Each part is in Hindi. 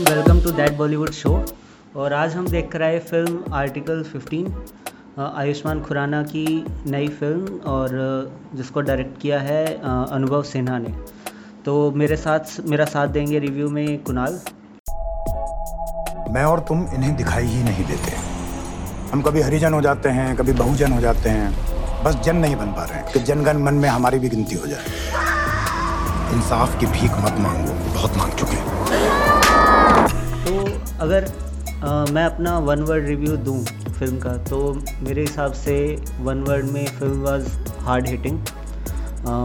Welcome to that Bollywood show. और आज हम देख रहे हैं फिल्म आर्टिकल 15, आयुष्मान खुराना की नई फिल्म, और जिसको डायरेक्ट किया है अनुभव सिन्हा ने। तो मेरा साथ देंगे रिव्यू में कुणाल। मैं और तुम इन्हें दिखाई ही नहीं देते। हम कभी हरिजन हो जाते हैं, कभी बहुजन हो जाते हैं, बस जन नहीं बन पा रहे हैं कि जनगण मन में हमारी भी गिनती हो जाए। इंसाफ की भीख मत मांगो, बहुत मांग चुके हैं। तो अगर मैं अपना वन वर्ड रिव्यू दूं फिल्म का, तो मेरे हिसाब से वन वर्ड में फिल्म वाज हार्ड हिटिंग।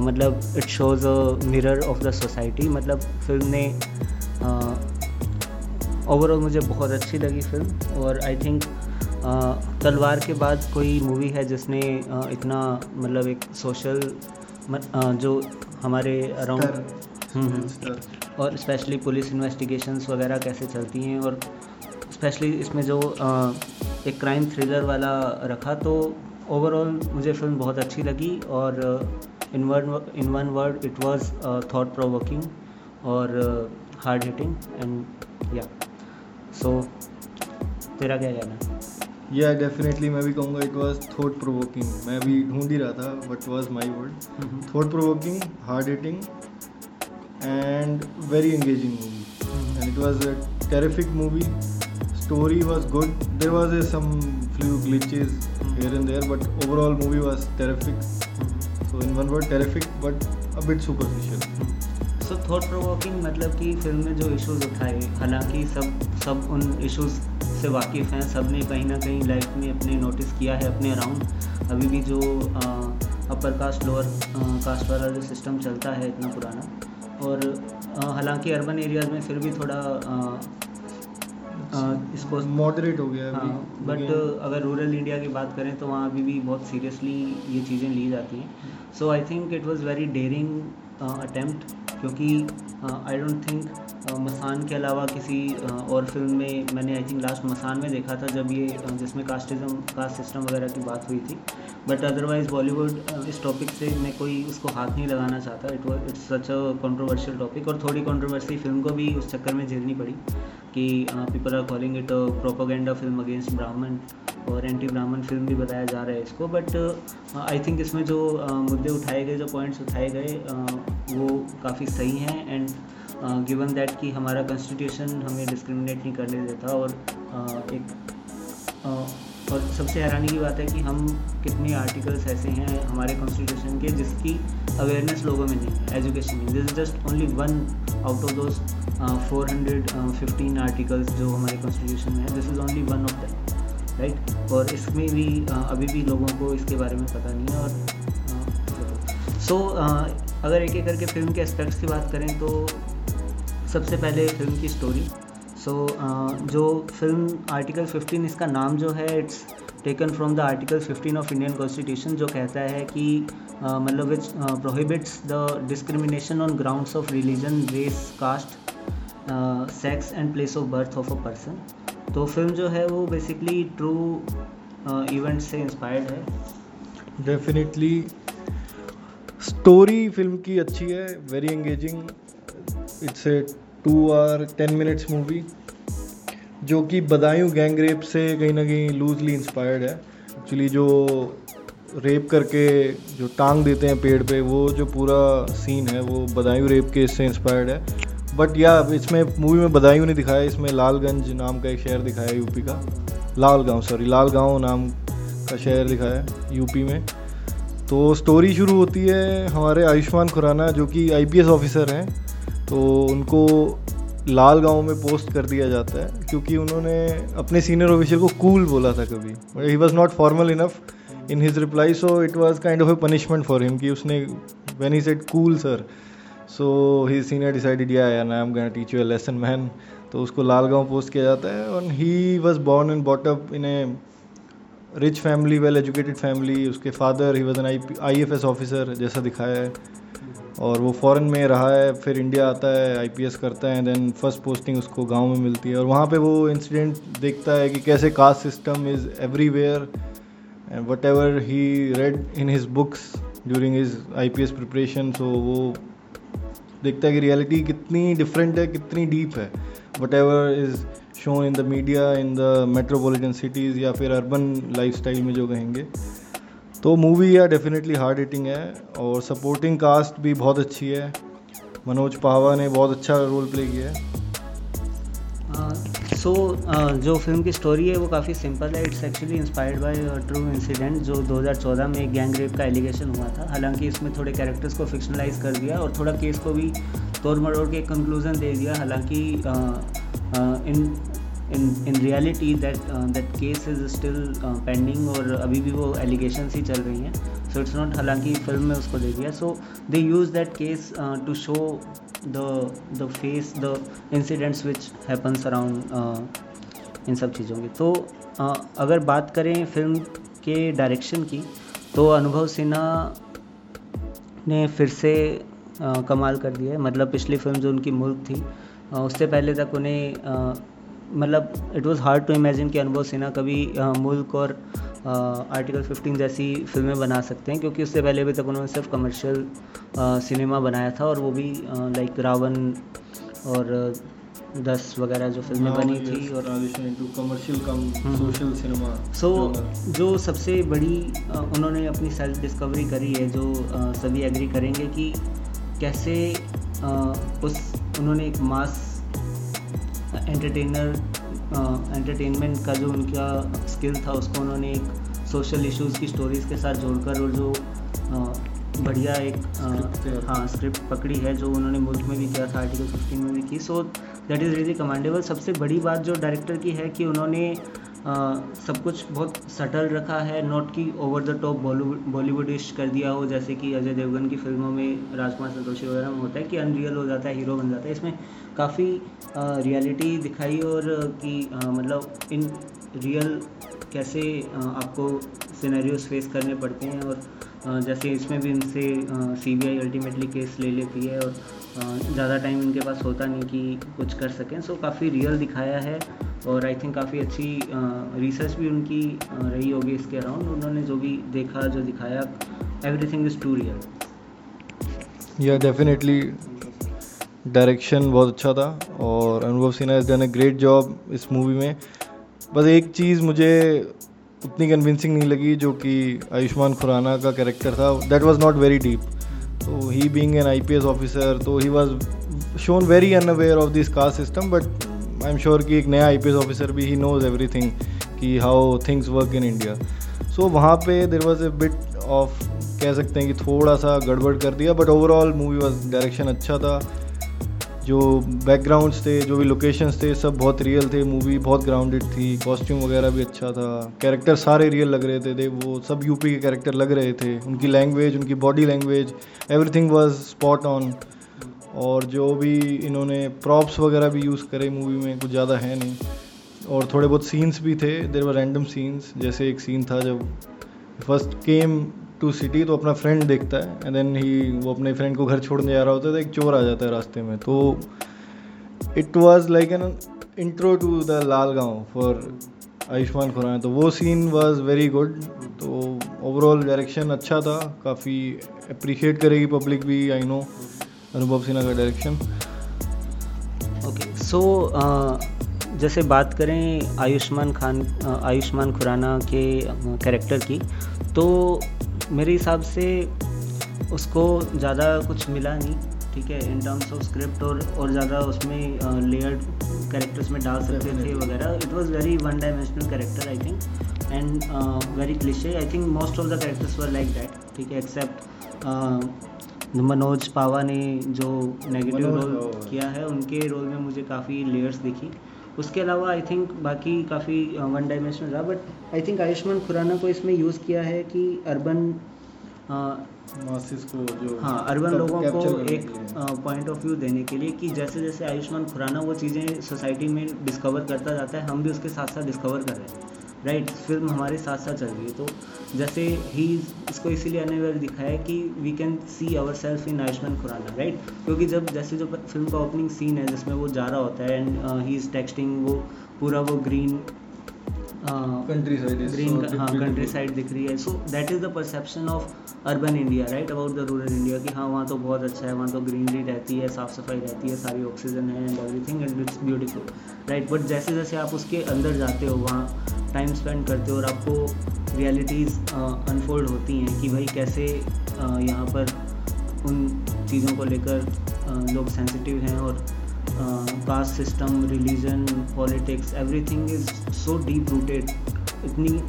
मतलब it shows a mirror of the society. मतलब फिल्म ने ओवरऑल मुझे बहुत अच्छी लगी फिल्म। और आई थिंक तलवार के बाद कोई मूवी है जिसने इतना मतलब एक सोशल जो हमारे अराउंड और स्पेशली पुलिस इन्वेस्टिगेशंस वगैरह कैसे चलती हैं, और स्पेशली इसमें जो एक क्राइम थ्रिलर वाला रखा। तो ओवरऑल मुझे फिल्म बहुत अच्छी लगी। और in one word it was thought provoking और hard hitting and yeah. So तेरा क्या कहना? या डेफिनेटली मैं भी कहूँगा इट वाज थॉट प्रोवोकिंग। मैं भी ढूंढ ही रहा था what was my word. Thought provoking, hard hitting and very engaging movie. And it was a terrific movie. Story was good. There was some few glitches here and there, but overall movie was terrific. So in one word, terrific, but a bit superficial. So thought provoking मतलब कि फिल्म में जो issues उठाए, हालांकि सब उन issues से वाकिफ़ हैं, सब ने कहीं ना कहीं लाइफ में अपने नोटिस किया है अपने अराउंड। अभी भी जो अपर कास्ट लोअर कास्ट वाला जो सिस्टम चलता है इतना पुराना, और हालांकि अर्बन एरियाज़ में फिर भी थोड़ा इसको मॉडरेट हो गया है। हाँ, बट अगर रूरल इंडिया की बात करें तो वहाँ अभी भी बहुत सीरियसली ये चीज़ें ली जाती हैं। So I think it was very daring attempt, क्योंकि आई डोंट थिंक मसान के अलावा किसी और फिल्म में मैंने आई थिंक लास्ट मसान में देखा था, जब ये जिसमें कास्ट सिस्टम वगैरह की बात हुई थी। बट अदरवाइज़ बॉलीवुड इस टॉपिक से मैं कोई उसको हाथ नहीं लगाना चाहता। It's such a controversial topic, और थोड़ी कंट्रोवर्सी फिल्म को भी उस चक्कर में झेलनी पड़ी कि people are calling it a propaganda film against Brahmin और एंटी ब्राह्मण फिल्म भी बताया जा रहा है इसको। बट आई थिंक इसमें जो मुद्दे उठाए गए, जो पॉइंट्स उठाए गए, वो काफ़ी सही हैं। एंड गिवन दैट कि हमारा कॉन्स्टिट्यूशन हमें डिस्क्रिमिनेट नहीं करने देता, और और सबसे हैरानी की बात है कि हम कितने आर्टिकल्स ऐसे हैं हमारे कॉन्स्टिट्यूशन के जिसकी अवेयरनेस लोगों में नहीं है, education. This is just only one out of those 415 articles जो हमारे कॉन्स्टिट्यूशन में है। This is only one of that, right. और इसमें भी अभी भी लोगों को इसके बारे में पता नहीं है। और सो अगर एक एक करके फिल्म के एस्पेक्ट्स की बात करें, तो सबसे पहले फिल्म की स्टोरी। सो जो फिल्म आर्टिकल 15, इसका नाम जो है it's taken from the article 15 of Indian constitution, जो कहता है कि मतलब which prohibits the discrimination on grounds of religion, race, caste, sex and place of birth of a person. तो फिल्म जो है वो बेसिकली ट्रू इवेंट से इंस्पायर्ड है। डेफिनेटली स्टोरी फिल्म की अच्छी है, वेरी एंगेजिंग। इट्स ए 2 और 10 मिनट्स मूवी जो कि बदायूं गैंग रेप से कहीं ना कहीं लूजली इंस्पायर्ड है। एक्चुअली जो रेप करके जो टांग देते हैं पेड़ पे, वो जो पूरा सीन है वो बदायूं रेप केस से इंस्पायर्ड है। बट या इसमें मूवी में बदायूं नहीं दिखाया, इसमें लालगंज नाम का एक शहर दिखाया है यूपी का। लालगांव नाम का शहर दिखाया है यूपी में। तो स्टोरी शुरू होती है हमारे आयुष्मान खुराना, जो कि IPS ऑफिसर हैं, तो उनको लाल गांव में पोस्ट कर दिया जाता है क्योंकि उन्होंने अपने सीनियर ऑफिसर को कूल बोला था कभी। He was not formal enough in his reply, so it was kind of a punishment for him कि उसने when he said cool sir, so his senior decided yeah I am gonna teach you a lesson man. तो उसको लाल गांव पोस्ट किया जाता है। And he was born and bot up in a rich family, well educated family. उसके father he was an IFS officer जैसा दिखाया है। और वो फॉरेन में रहा है, फिर इंडिया आता है, आईपीएस करता है, देन फर्स्ट पोस्टिंग उसको गांव में मिलती है और वहाँ पे वो इंसिडेंट देखता है कि कैसे caste system is everywhere and whatever he read in his books during his IPS preparation. सो वो देखता है कि रियलिटी कितनी डिफरेंट है, कितनी डीप है, whatever is shown in the media in the metropolitan cities या फिर अर्बन लाइफस्टाइल में जो कहेंगे। तो मूवी या डेफिनेटली हार्ड हिटिंग है और सपोर्टिंग कास्ट भी बहुत अच्छी है, मनोज पाहवा ने बहुत अच्छा रोल प्ले किया है। जो फिल्म की स्टोरी है वो काफ़ी सिंपल है। It's actually inspired by a true incident जो 2014 में गैंग रेप का एलिगेशन हुआ था। हालांकि इसमें थोड़े कैरेक्टर्स को फिक्शनलाइज कर दिया और थोड़ा केस को भी तोड़ मरोड़ के कंक्लूजन दे दिया। हालांकि in reality that case is still pending और अभी भी वो allegations ही चल रही हैं। So it's not, हालांकि फिल्म में उसको दे दिया। So they use that case to show the incidents which happens around इन सब चीज़ों की। तो अगर बात करें फिल्म के डायरेक्शन की तो अनुभव सिन्हा ने फिर से कमाल कर दिया है। मतलब पिछली फिल्म जो उनकी मुल्क थी उससे पहले तक उन्हें मतलब it was hard to imagine कि अनुभव सिन्हा कभी मुल्क और आर्टिकल 15 जैसी फिल्में बना सकते हैं, क्योंकि उससे पहले भी तक उन्होंने सिर्फ कमर्शियल सिनेमा बनाया था और वो भी लाइक रावण और 10 वगैरह जो फिल्में बनी थी और commercial cum social cinema. So जो सबसे बड़ी उन्होंने अपनी सेल्फ डिस्कवरी करी है जो सभी एग्री करेंगे कि कैसे उन्होंने एक मास एंटरटेनमेंट का जो उनका स्किल था उसको उन्होंने एक सोशल इश्यूज़ की स्टोरीज के साथ जोड़कर और जो बढ़िया एक स्क्रिप्ट पकड़ी है जो उन्होंने मुल्क में भी किया था, आर्टिकल 15 में भी की। So that is really commendable. सबसे बड़ी बात जो डायरेक्टर की है कि उन्होंने सब कुछ बहुत सटल रखा है, नॉट कि ओवर द टॉप बॉलीवुडिश कर दिया हो जैसे कि अजय देवगन की फिल्मों में राजकुमार संतोषी वगैरह में होता है कि अनरियल हो जाता है, हीरो बन जाता है। इसमें काफ़ी रियलिटी दिखाई और कि मतलब इन रियल कैसे आपको सिनेरियोज फेस करने पड़ते हैं और जैसे इसमें भी इनसे CBI अल्टीमेटली केस ले लेती है और ज़्यादा टाइम इनके पास होता नहीं कि कुछ कर सकें। सो काफ़ी रियल दिखाया है और आई थिंक काफ़ी अच्छी रिसर्च भी उनकी रही होगी इसके अराउंड। उन्होंने जो भी देखा जो दिखाया everything is too real. Yeah definitely direction बहुत अच्छा था और Anubhav Sinha has done a great job इस मूवी में। बस एक चीज़ मुझे उतनी कन्विंसिंग नहीं लगी जो कि आयुष्मान खुराना का कैरेक्टर था, that was not very deep. तो he being an IPS officer तो he was shown very unaware of this caste system, but I am sure कि एक नया आईपीएस ऑफिसर भी ही नोज एवरीथिंग कि how things work in India. So वहाँ पे there was a bit of कह सकते हैं कि थोड़ा सा गड़बड़ कर दिया, but overall movie was direction अच्छा था, जो बैकग्राउंड्स थे जो भी लोकेशंस थे सब बहुत रियल थे, मूवी बहुत ग्राउंडेड थी, कॉस्ट्यूम वगैरह भी अच्छा था, कैरेक्टर सारे रियल लग रहे थे, वो सब यूपी के कैरेक्टर लग रहे थे, उनकी लैंग्वेज उनकी body language everything was spot on. और जो भी इन्होंने प्रॉप्स वगैरह भी यूज़ करे मूवी में कुछ ज़्यादा है नहीं, और थोड़े बहुत सीन्स भी थे, देयर वर रैंडम सीन्स। जैसे एक सीन था जब फर्स्ट केम टू सिटी तो अपना फ्रेंड देखता है एंड देन ही वो अपने फ्रेंड को घर छोड़ने जा रहा होता है तो एक चोर आ जाता है रास्ते में, तो it was like an intro to the Lalgaon for Ayushmann Khurana. तो वो सीन वाज वेरी गुड। तो ओवरऑल डायरेक्शन अच्छा था, काफ़ी अप्रिशिएट करेगी पब्लिक भी आई नो अनुभव सिन्हा का डायरेक्शन। ओके सो जैसे बात करें आयुष्मान खुराना के कैरेक्टर की तो मेरे हिसाब से उसको ज़्यादा कुछ मिला नहीं, ठीक है, इन टर्म्स ऑफ स्क्रिप्ट और ज़्यादा उसमें लेयर्ड कैरेक्टर्स में डाल सकते थे वगैरह। It was very one dimensional character I think and very cliche. I think most of the characters were like that, ठीक है, एक्सेप्ट मनोज पाहवा ने जो नेगेटिव रोल किया है उनके रोल में मुझे काफ़ी लेयर्स दिखी। उसके अलावा आई थिंक बाकी काफ़ी वन डायमेंशनल रहा, but I think Ayushmann Khurana को इसमें यूज़ किया है कि अर्बन मासेस को जो अर्बन लोगों को एक पॉइंट ऑफ व्यू देने के लिए कि जैसे जैसे आयुष्मान खुराना वो चीज़ें सोसाइटी में डिस्कवर करता जाता है हम भी उसके साथ साथ डिस्कवर कर रहे हैं। राइट, फिल्म हमारे साथ साथ चल रही है। तो जैसे ही इसको इसीलिए अनेबल दिखाया है कि we can see our self in Ayushmann Khurana, right, क्योंकि जब जैसे जो फिल्म का ओपनिंग सीन है जिसमें वो जा रहा होता है एंड ही इज़ टेक्सटिंग, वो पूरा वो ग्रीन कंट्री साइड दिख रही है। So that is the perception of urban India, right, about the rural India कि हाँ वहाँ तो बहुत अच्छा है, वहाँ तो ग्रीनरी रहती है, साफ सफाई रहती है, सारी ऑक्सीजन है and everything and it's beautiful, right. But जैसे जैसे आप उसके अंदर जाते हो, वहाँ टाइम स्पेंड करते हो और आपको रियलिटीज़ अनफोल्ड होती हैं कि भाई कैसे यहाँ पर उन चीज़ों को लेकर लोग सेंसिटिव हैं और caste system, religion, politics, everything is so deep rooted, इतनी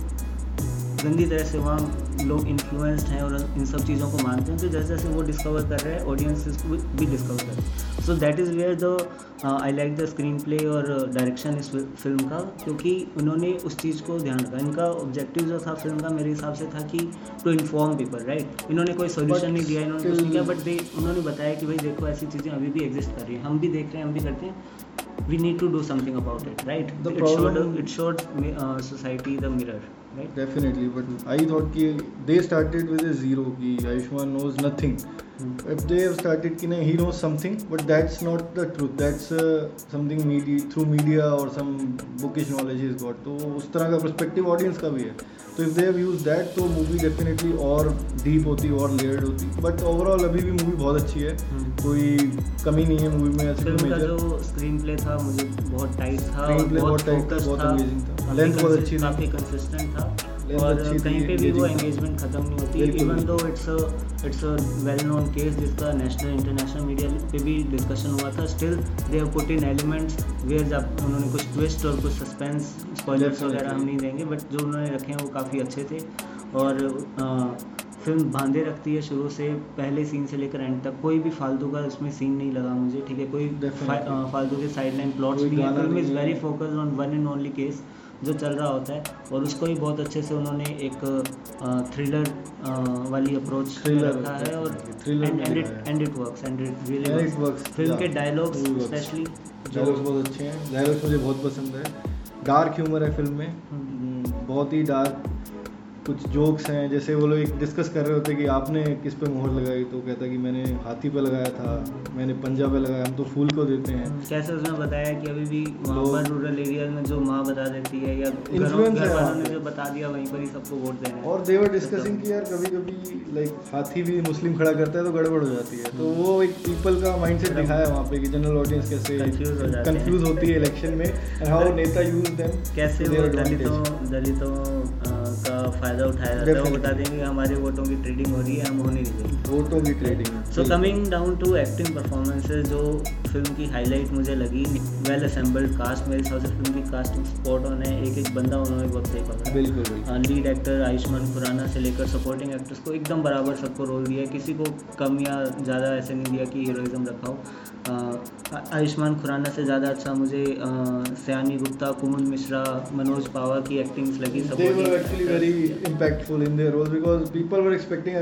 गंदी तरह से वहाँ लोग इन्फ्लुएंस्ड हैं और इन सब चीज़ों को मानते हैं। तो जैसे जैसे वो डिस्कवर कर रहे हैं, ऑडियंसेस भी डिस्कवर कर रहे हैं। So that is where the I like the screenplay और डायरेक्शन इस फिल्म का, क्योंकि उन्होंने उस चीज़ को ध्यान रखा। इनका ऑब्जेक्टिव जो था फिल्म का मेरे हिसाब से था कि टू इन्फॉर्म पीपल, राइट। इन्होंने कोई सोल्यूशन नहीं दिया, इन्होंने कुछ नहीं किया, बट उन्होंने बताया कि भाई देखो ऐसी चीज़ें अभी भी एग्जिस्ट कर रही हैं, हम भी देख रहे हैं, हम भी करते हैं, we need to do something about it, right. It showed society the mirror, right? Definitely, but I thought ki they started with a zero, ki Ayushman knows nothing. If they have started ki nahi, he knows something, but that's not the truth. That's something through media or some bookish knowledge he's got. So us tarah ka perspective audience ka bhi hai. So if they have used that, तो movie definitely और deep होती और layered होती. But overall अभी भी movie बहुत अच्छी है, कोई कमी नहीं है movie में. फिल्म का जो screenplay था मुझे बहुत tight था, बहुत focused था, बहुत amazing था, length बहुत अच्छी थी, काफी consistent था और कहीं पे भी वो एंगेजमेंट खत्म नहीं होती। Even though it's a well known case जिसका नेशनल इंटरनेशनल मीडिया पे भी डिस्कशन हुआ था, still they have put in elements where उन्होंने कुछ ट्विस्ट और कुछ सस्पेंस, स्पॉयलर्स वगैरह हम नहीं देंगे, बट जो उन्होंने रखे हैं वो काफ़ी अच्छे थे। और फिल्म बांधे रखती है शुरू से, पहले सीन से लेकर एंड तक, कोई भी फालतू का उसमें सीन नहीं लगा मुझे, ठीक है, कोई फालतू के साइड लाइन प्लॉट्स नहीं है। Film is very focused on one and only case जो चल रहा होता है और उसको ही बहुत अच्छे से उन्होंने एक थ्रिलर वाली अप्रोच रखा है और and it works, and it really works. Film के डायलॉग्स स्पेशली बहुत अच्छे हैं, डायलॉग्स मुझे बहुत पसंद है। डार्क ह्यूमर है फिल्म में, बहुत ही डार्क, कुछ जोक्स हैं, जैसे वो लोग एक डिस्कस कर रहे होते कि आपने किस पे मोहर लगाई, तो कहता कि मैंने हाथी पे लगाया था, मैंने पंजा पे लगाया, हम तो फूल को देते हैं। कैसे उसमें बताया कि अभी भी वहाँ पर रूरल एरिया में जो माँ बता देती है या घर वालों ने जो बता दिया वहीं पर ही सबको वोट देना है। और देवर डिस्कसिंग कि यार कभी कभी लाइक हाथी भी मुस्लिम खड़ा करता है तो गड़बड़ हो जाती है, तो वो एक पीपल का माइंडसेट दिखाया है वहाँ पे कि जनरल ऑडियंस कैसे कंफ्यूज होती है इलेक्शन में एंड हाउ नेता यूज देम, कैसे दलितों का उठाया जाता है, वो बता देंगे हमारे वोटों की ट्रेडिंग हो रही है, हम होने नहीं देंगे वोटों की trading. So coming down to acting performances, जो फिल्म की हाईलाइट मुझे लगी, वेल असेंबल्ड कास्ट, मेरे हिसाब से फिल्म की कास्टिंग स्पॉट ऑन है, एक एक बंदा उन्होंने बहुत सही पकड़ा। बिल्कुल, लीड एक्टर आयुष्मान खुराना से लेकर सपोर्टिंग एक्टर्स को एकदम बराबर सबको रोल दिया, किसी को कम या ज़्यादा ऐसे नहीं दिया कि हीरोइज्म रखा हो। आयुष्मान खुराना से ज़्यादा अच्छा मुझे सयानी गुप्ता, कुणाल मिश्रा, मनोज पावा की एक्टिंग्स लगी, supporting impactful in their roles because people were expecting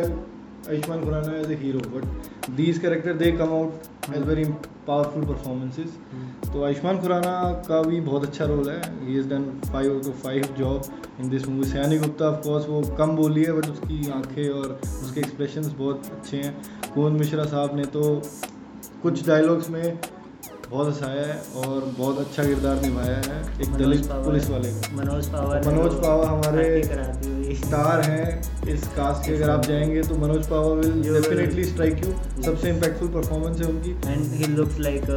Ayushman Khurrana as a hero, but these characters they come out as very powerful performances. So Ayushman Khurrana का भी बहुत अच्छा role है, he has done 5 out of 5 job in this movie. Sayani Gupta of course वो कम बोली है but उसकी आँखें और उसके expressions बहुत अच्छे हैं। कोन मिश्रा साहब ने तो कुछ dialogues में बहुत हंसाया है और बहुत अच्छा किरदार निभाया है एक दलित पुलिस वाले का। मनोज पावा हमारे स्टार हैं इस कास्ट के, अगर आप जाएंगे तो Manoj Pahwa will definitely strike you, सबसे इम्पैक्टफुल परफॉर्मेंस है उनकी and he looks like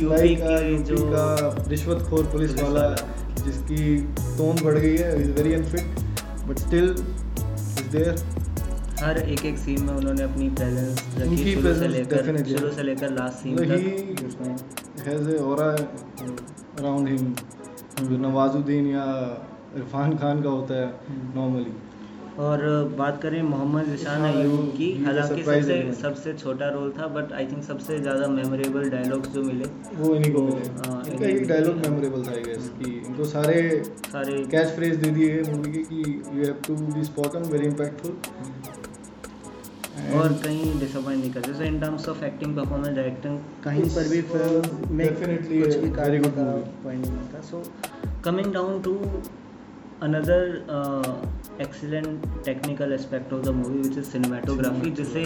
UP का रिश्वतखोर पुलिस वाला जिसकी टोन बढ़ गई है, is very unfit but still is there. हर एक सीन में उन्होंने अपनी प्रेजेंस रखी, शुरू से लेकर लास्ट सीन तक। Has a aura around him जो नवाजुद्दीन या इरफान खान का होता है नॉर्मली। और बात करें मोहम्मद ज़ीशान अय्यूब की, हालांकि सबसे छोटा रोल था बट आई थिंक सबसे ज़्यादा मेमोरेबल डायलॉग्स जो मिले वो इन्हीं को मिले। इनका एक डायलॉग मेमोरेबल था गाइस कि इनको सारे कैच फ्रेज दे दिए है मूवी के कि you have to be spot on, very impactful और कहीं डिसअपॉइंट नहीं करते। So in terms of acting, performance, directing कहीं पर भी फिल्म में कुछ भी पॉइंट नहीं मिलता। So coming down to another excellent technical aspect of the movie which is cinematography, जिसे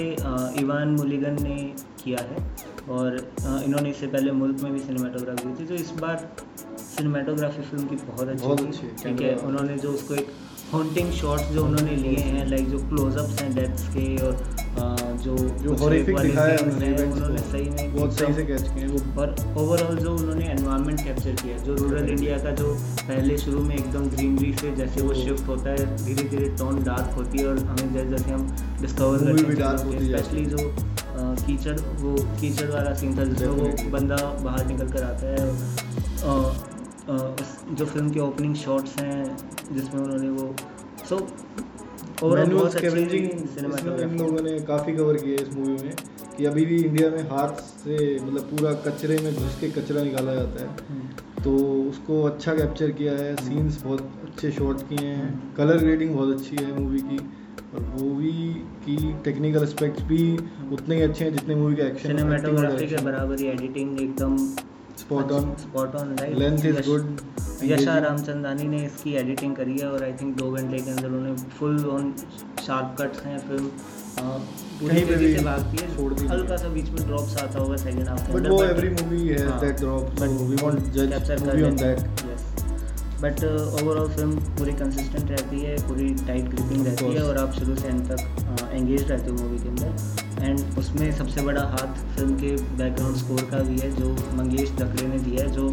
इवान मुलिगन ने किया है और इन्होंने इससे पहले मुल्क में भी सिनेमाटोग्राफी की थी, तो इस बार सिनेमाटोग्राफी फिल्म की बहुत अच्छी थी, ठीक है। उन्होंने जो उसको एक हॉन्टिंग शॉट्स जो उन्होंने लिए हैं, लाइक जो क्लोजअप्स हैं डेथ्स के और जो हॉरिफिक दिखाया है उन्होंने सही में बहुत सही से कैच किए वो। और ओवरऑल जो उन्होंने एनवायरनमेंट कैप्चर किया, जो रूरल इंडिया का जो पहले शुरू में एकदम ग्रीनरी से जैसे वो शिफ्ट होता है, धीरे धीरे टोन डार्क होती है और हमें जैसे जैसे हम डिस्कवर करते हैं, स्पेशली जो कीचड़ वाला सीन था जिसमें वो बंदा बाहर निकल कर आता है, जो फिल्म के ओपनिंग शॉट्स हैं जिसमें उन्होंने वो सो ओवरऑल स्कैवेंजिंग इन लोगों ने काफ़ी कवर किया इस मूवी में कि अभी भी इंडिया में हाथ से मतलब पूरा कचरे में घुस के कचरा निकाला जाता है, तो उसको अच्छा कैप्चर किया है। सीन्स बहुत अच्छे शॉट किए हैं, कलर ग्रेडिंग बहुत अच्छी है मूवी की, और मूवी की टेक्निकल एस्पेक्ट्स भी उतने ही अच्छे हैं जितने मूवी का एक्शन, सिनेमेटोग्राफी के बराबर ही, एडिटिंग एकदम spot on right, length is good. Yasha Ramchandani ने इसकी एडिटिंग करी है और आई थिंक 2 घंटे के अंदर उन्होंने फुल ऑन शार्प कट्स हैं, फिल्म पूरी तरीके से भागती है, छोड़ दी, हल्का सा बीच में ड्रॉप्स आता होगा सेकंड हाफ में, बट वो every movie has that drop, but we want जज movie on that, yes. But overall film पूरी कंसिस्टेंट रहती है, पूरी टाइट ग्रिपिंग रहती है और आप शुरू से एंड तक एंगेज रहते हो मूवी के अंदर। एंड उसमें सबसे बड़ा हाथ फिल्म के बैकग्राउंड स्कोर का भी है जो मंगेश दक्करे ने दिया है, जो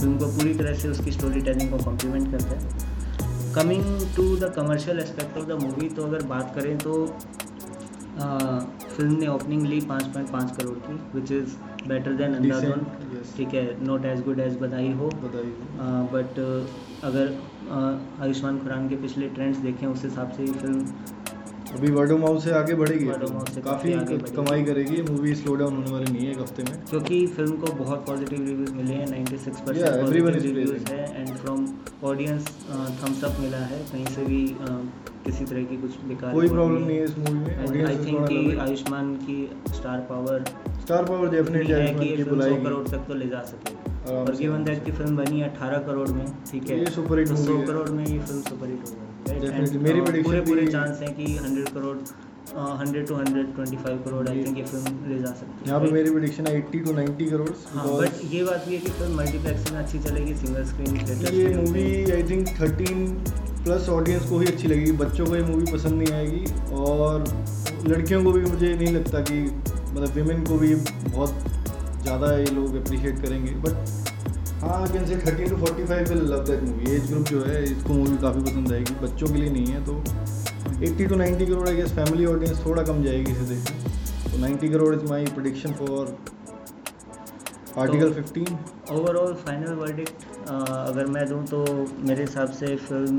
फिल्म को पूरी तरह से उसकी स्टोरी टेलिंग को कॉम्प्लीमेंट करता है। Coming to the commercial aspect of the movie, तो अगर बात करें तो फिल्म ने ओपनिंग ली 5.5 करोड़ की, which is better than Andhadhun, ठीक है, नॉट एज गुड एज बधाई हो, बट अगर आयुष्मान खुराना के पिछले ट्रेंड्स देखें उस हिसाब से ये फिल्म अभी वर्ड ऑफ माउथ से आगे बढ़ेगी, काफ़ी कमाई करेगी मूवी, स्लो डाउन होने वाली नहीं है एक हफ्ते में, क्योंकि फिल्म को बहुत पॉजिटिव रिव्यूज़ मिले हैं, 96% पॉजिटिव रिव्यूज़ है, and from audience thumbs up मिला है, कहीं से भी किसी तरह की कुछ बेकार कोई प्रॉब्लम नहीं है इस मूवी में। आई थिंक कि आयुष्मान की स्टार पावर डेफिनेटली आयुष्मान की बुलाएगी, 100 करोड़ तक तो ले जा सकेगी, और गिवन दैट की फिल्म बनी 18 करोड़ में, ठीक है, ये सुपर हिट, 100 करोड़ में ये फिल्म सुपर हिट होगी, मेरी बड़ी पूरे चांस हैं कि 100 to 125 करोड़ आई थिंक ये फिल्म ले जा सकती है। यहाँ पे मेरी प्रेडिक्शन है 80 to 90 करोड़। हाँ, बट ये बात भी है कि फिल्म मल्टीप्लेक्स में अच्छी चलेगी, सिंगल स्क्रीन थिएटर ये मूवी आई थिंक 13+ ऑडियंस को ही अच्छी लगेगी, बच्चों को ये मूवी पसंद नहीं आएगी, और लड़कियों को भी मुझे नहीं लगता कि मतलब विमेन को भी बहुत ज़्यादा ये लोग अप्रिशिएट करेंगे, बट हाँ जैसे 30 to 45 will love that movie, age group जो है इसको मूवी काफ़ी पसंद आएगी, बच्चों के लिए नहीं है, तो 80 to 90 crore I guess, family audience थोड़ा कम जाएगी इसे देखने, तो 90 crore is my prediction for article 15। Overall final verdict अगर मैं दूँ तो मेरे हिसाब से film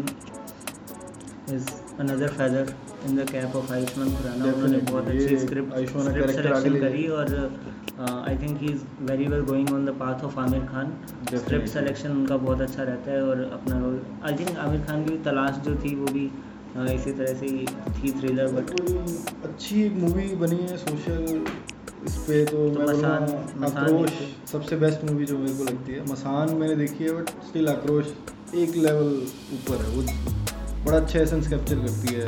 is another feather in the cap of Ayushmann Khurrana, उन्होंने बहुत अच्छी स्क्रिप्ट सिलेक्शन करी और I think he is very well going on the path of Aamir Khan, script selection उनका बहुत अच्छा रहता है और अपना role, I think Aamir Khan की तलाश जो थी वो भी इसी तरह से ही थी, थ्रिलर, बट अच्छी मूवी बनी है सोशल इस पर, तो मैं आक्रोश सबसे बेस्ट मूवी जो मेरे को लगती है, मसान मैंने देखी है बट स्टिल आक्रोश एक लेवल ऊपर है, वो बड़ा अच्छा एसेंस कैप्चर करती है।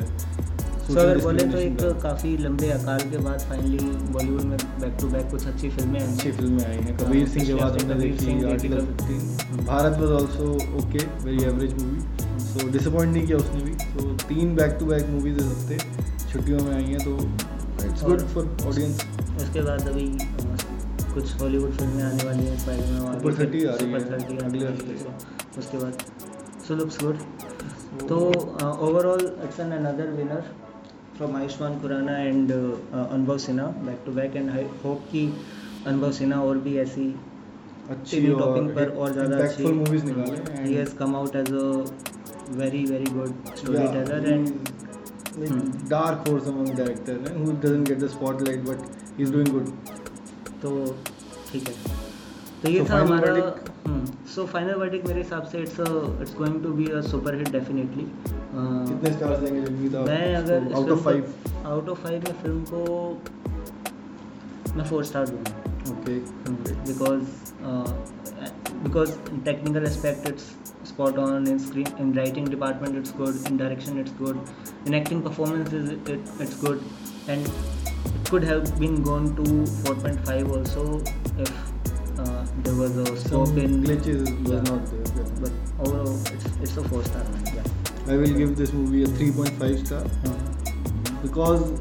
तो अगर बोले तो एक काफ़ी लंबे अकाल के बाद फाइनली बॉलीवुड में बैक टू बैक कुछ अच्छी फिल्में आई हैं, कबीर सिंह के बाद हमने देखी article 15, Bharat was also okay, very average movie, so disappoint नहीं किया उसने भी, तो 3 बैक टू बैक मूवीज इस हफ्ते छुट्टियों में आई हैं, तो इट्स गुड फॉर ऑडियंस। उसके बाद अभी कुछ हॉलीवुड फिल्में आने वाली हैं, सुपर 30 आ रही है अगले हफ्ते, उसके बाद सो लुक्स गुड, तो overall it's an another winner from Ayushman Khurrana and Anubhav Sinha back to back, and I hope कि Anubhav Sinha और भी ऐसी अच्छी टॉपिंग पर और ज़्यादा अच्छी मूवीज़ निकालें। He has come out as a very very good storyteller, and dark horse among directors who doesn't get the spotlight but he's doing good. तो ठीक है, तो ये था हमारा सो फाइनल वर्डिक्ट। मेरे हिसाब से it's going to be a super hit definitely. कितने स्टार्स देंगे जल्दी तो? मैं अगर आउट ऑफ 5 में फिल्म को मैं 4 स्टार दूंगा, okay, because technical aspect it's spot on in screen. In writing department it's good, in direction it's good, in acting performance it's good, and it could have been gone to 4.5 also if there was a scope in glitches was not there, but overall it's a 4-star. Yeah. I will give this movie a 3.5 star because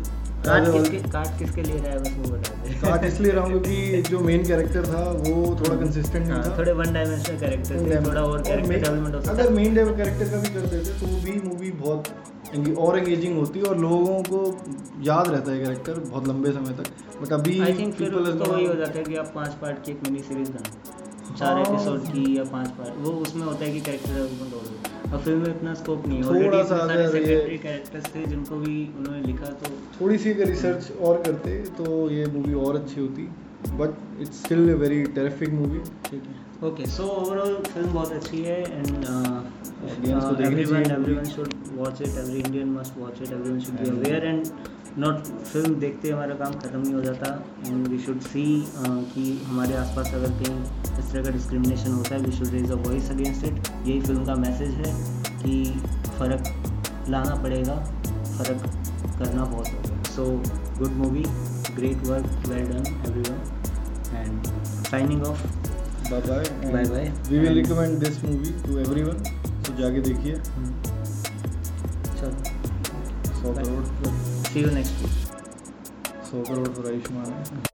काट किसके लिए रहा है बस वो बता दे। काट इसलिए रहा हूँ क्योंकि जो मेन कैरेक्टर था वो थोड़ा कंसिस्टेंट नहीं था, थोड़े वन डायमेंशनल कैरेक्टर थे, थोड़ा और कैरेक्टर डेवलपमेंट होता। अगर मेन लेवल कैरेक्टर का भी कर देते तो भी मूवी बहुत और एंगेजिंग होती और लोगों को याद रहता है कैरेक्टर बहुत लंबे समय तक। बट अभी आई थिंक फिर उसका वही हो जाता है कि आप 5 पार्ट की एक मिनी सीरीज बनाओ, 4 एपिसोड की या 5 पार्ट, वो उसमें होता है कि कैरेक्टर डेवलपमेंट हो रही है। अब फिल्म में इतना स्कोप नहीं है, ऑलरेडी सारे सेकेंडरी कैरेक्टर्स थे जिनको भी उन्होंने लिखा, तो थोड़ी सी अगर रिसर्च और करते तो ये मूवी और अच्छी होती, but it's still a very terrific movie. ठीक है, ओके, सो ओवरऑल फिल्म बहुत अच्छी है and everyone should watch it, every Indian must watch it, everyone should be aware and not film देखते हमारा काम ख़त्म नहीं हो जाता एंड वी शुड सी कि हमारे आसपास अगर कहीं इस तरह का डिस्क्रिमिनेशन होता है we should raise a voice against it. यही फिल्म का मैसेज है कि फ़र्क लाना पड़ेगा, फ़र्क करना बहुत होगा। So good movie, great work, well done everyone and signing off, bye bye. We will recommend this movie to everyone, तो जाके देखिए। चलो, 100 crore, see you next week. 100 crore for Ayushman.